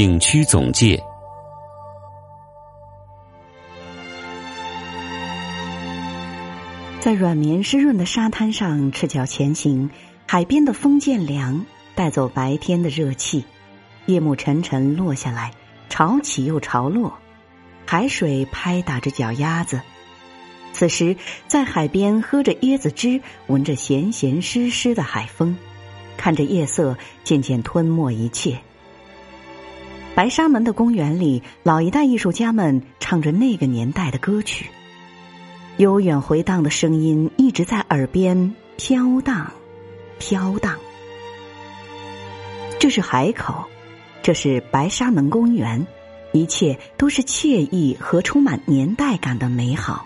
景区总介。在软绵湿润的沙滩上赤脚前行，海边的风渐凉，带走白天的热气，夜幕沉沉落下来，潮起又潮落，海水拍打着脚丫子。此时在海边喝着椰子汁，闻着咸咸湿湿的海风，看着夜色渐渐吞没一切。白沙门的公园里，老一代艺术家们唱着那个年代的歌曲，悠远回荡的声音一直在耳边飘荡飘荡。这是海口，这是白沙门公园，一切都是惬意和充满年代感的美好。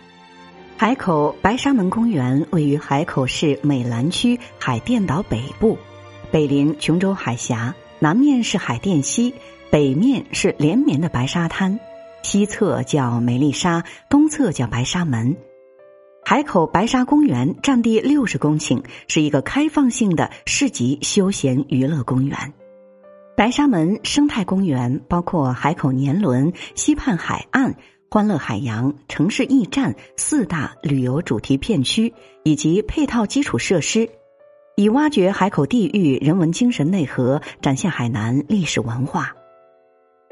海口白沙门公园位于海口市美兰区海淀岛北部，北临琼州海峡，南面是海淀溪，北面是连绵的白沙滩，西侧叫美丽沙，东侧叫白沙门。海口白沙公园占地60公顷，是一个开放性的市级休闲娱乐公园。白沙门生态公园包括海口年轮、西畔海岸、欢乐海洋、城市驿站4大旅游主题片区以及配套基础设施，以挖掘海口地域人文精神内核，展现海南历史文化。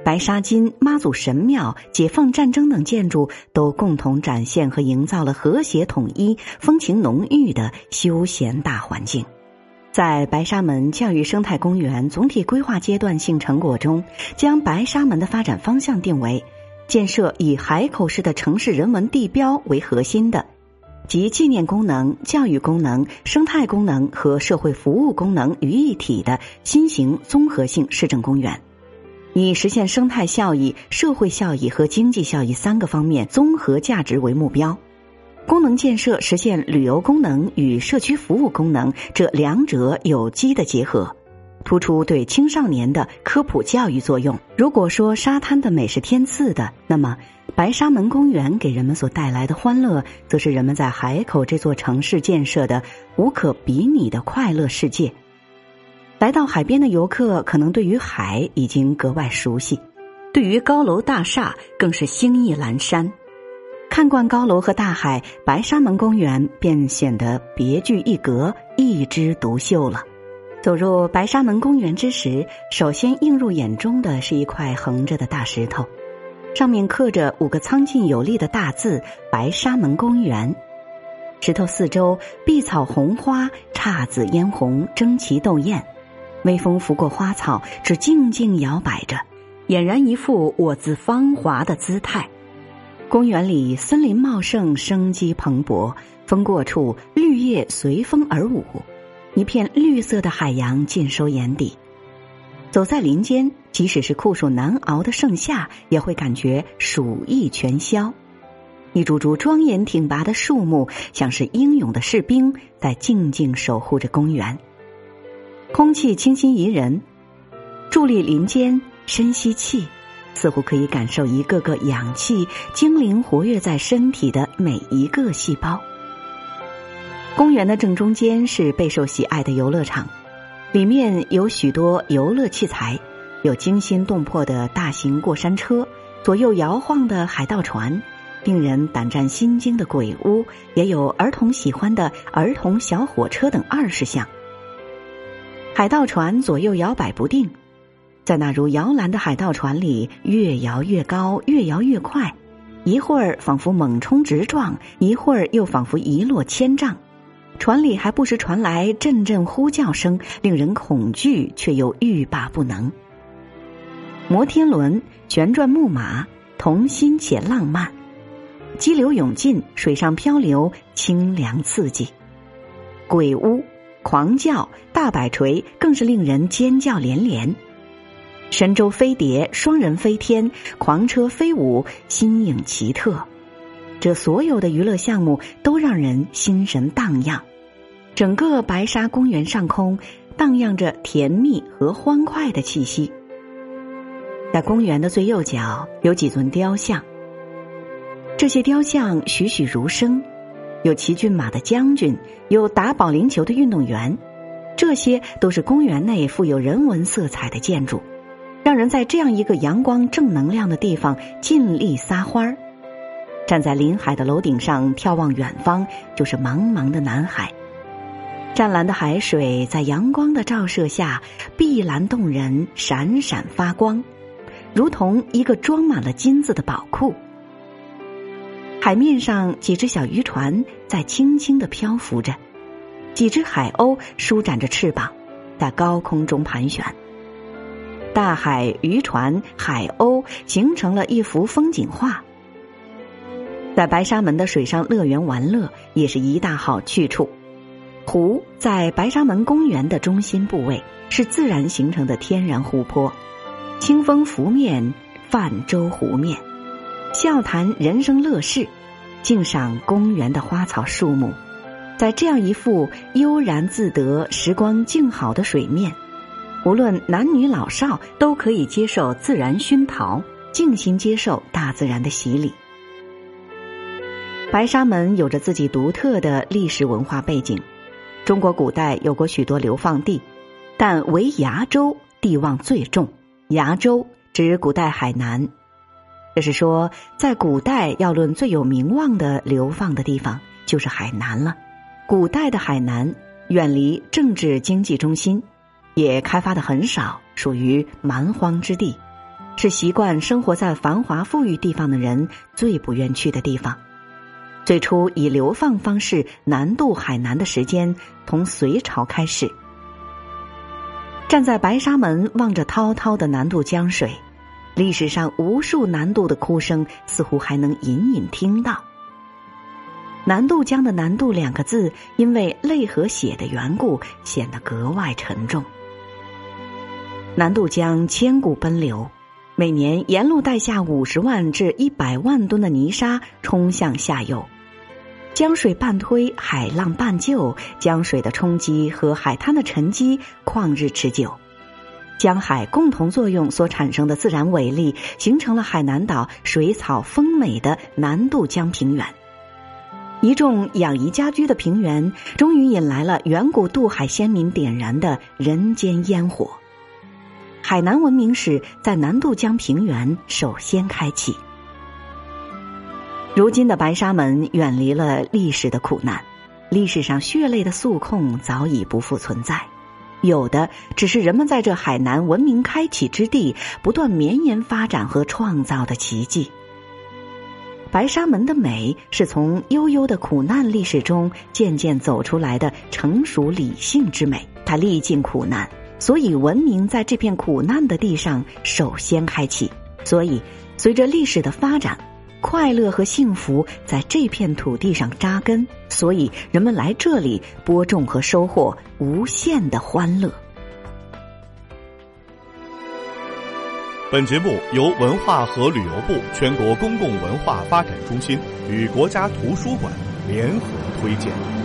白沙金、妈祖神庙、解放战争等建筑都共同展现和营造了和谐统一、风情浓郁的休闲大环境。在白沙门教育生态公园总体规划阶段性成果中，将白沙门的发展方向定为建设以海口市的城市人文地标为核心的，集纪念功能、教育功能、生态功能和社会服务功能于一体的新型综合性市政公园，以实现生态效益、社会效益和经济效益3个方面综合价值为目标。功能建设实现旅游功能与社区服务功能这2者有机的结合，突出对青少年的科普教育作用。如果说沙滩的美是天赐的，那么白沙门公园给人们所带来的欢乐，则是人们在海口这座城市建设的无可比拟的快乐世界。来到海边的游客可能对于海已经格外熟悉，对于高楼大厦更是兴意阑珊。看惯高楼和大海，白沙门公园便显得别具一格，一枝独秀了。走入白沙门公园之时，首先映入眼中的是一块横着的大石头，上面刻着5个苍劲有力的大字：白沙门公园。石头四周碧草红花，姹紫嫣红，争奇斗艳，微风拂过花草，只静静摇摆着，俨然一副我自芳华的姿态。公园里森林茂盛，生机蓬勃，风过处绿叶随风而舞，一片绿色的海洋尽收眼底。走在林间，即使是酷暑难熬的盛夏，也会感觉暑意全消。一株株庄严挺拔的树木，像是英勇的士兵，在静静守护着公园。空气清新宜人，伫立林间，深吸气，似乎可以感受一个个氧气精灵活跃在身体的每一个细胞。公园的正中间是备受喜爱的游乐场，里面有许多游乐器材，有惊心动魄的大型过山车，左右摇晃的海盗船，令人胆战心惊的鬼屋，也有儿童喜欢的儿童小火车等20项。海盗船左右摇摆不定，在那如摇篮的海盗船里越摇越高，越摇越快，一会儿仿佛猛冲直撞，一会儿又仿佛一落千丈。船里还不时传来阵阵呼叫声，令人恐惧却又欲罢不能。摩天轮、旋转木马，童心且浪漫，激流勇进，水上漂流，清凉刺激。鬼屋、狂叫、大摆锤更是令人尖叫连连。神舟飞碟、双人飞天、狂车飞舞，新颖奇特。这所有的娱乐项目都让人心神荡漾，整个白沙公园上空荡漾着甜蜜和欢快的气息。在公园的最右角有几尊雕像，这些雕像栩栩如生，有骑骏马的将军，有打保龄球的运动员，这些都是公园内富有人文色彩的建筑。让人在这样一个阳光正能量的地方尽力撒欢儿。站在临海的楼顶上眺望远方，就是茫茫的南海。湛蓝的海水在阳光的照射下碧蓝动人，闪闪发光，如同一个装满了金子的宝库。海面上几只小渔船在轻轻地漂浮着，几只海鸥舒展着翅膀在高空中盘旋。大海、渔船、海鸥形成了一幅风景画。在白沙门的水上乐园玩乐也是一大好去处。湖在白沙门公园的中心部位，是自然形成的天然湖泊，清风拂面，泛舟湖面，笑谈人生乐事，静赏公园的花草树木。在这样一幅悠然自得、时光静好的水面，无论男女老少都可以接受自然熏陶，静心接受大自然的洗礼。白沙门有着自己独特的历史文化背景，中国古代有过许多流放地，但唯崖州地望最重。崖州指古代海南，这是说在古代要论最有名望的流放的地方就是海南了。古代的海南远离政治经济中心，也开发的很少，属于蛮荒之地，是习惯生活在繁华富裕地方的人最不愿去的地方。最初以流放方式南渡海南的时间从隋朝开始。站在白沙门望着滔滔的南渡江水，历史上无数南渡的哭声似乎还能隐隐听到。南渡江的南渡两个字因为泪和血的缘故显得格外沉重。南渡江千古奔流，每年沿路带下50万至100万吨的泥沙冲向下游，江水半推，海浪半救，江水的冲击和海滩的沉积旷日持久，江海共同作用所产生的自然伟力，形成了海南岛水草丰美的南渡江平原。一众养怡家居的平原，终于引来了远古渡海先民点燃的人间烟火。海南文明史在南渡江平原首先开启。如今的白沙门远离了历史的苦难，历史上血泪的诉控早已不复存在，有的只是人们在这海南文明开启之地不断绵延发展和创造的奇迹。白沙门的美是从悠悠的苦难历史中渐渐走出来的成熟理性之美，它历尽苦难，所以文明在这片苦难的地上首先开启，所以随着历史的发展，快乐和幸福在这片土地上扎根，所以人们来这里播种和收获无限的欢乐。本节目由文化和旅游部全国公共文化发展中心与国家图书馆联合推荐。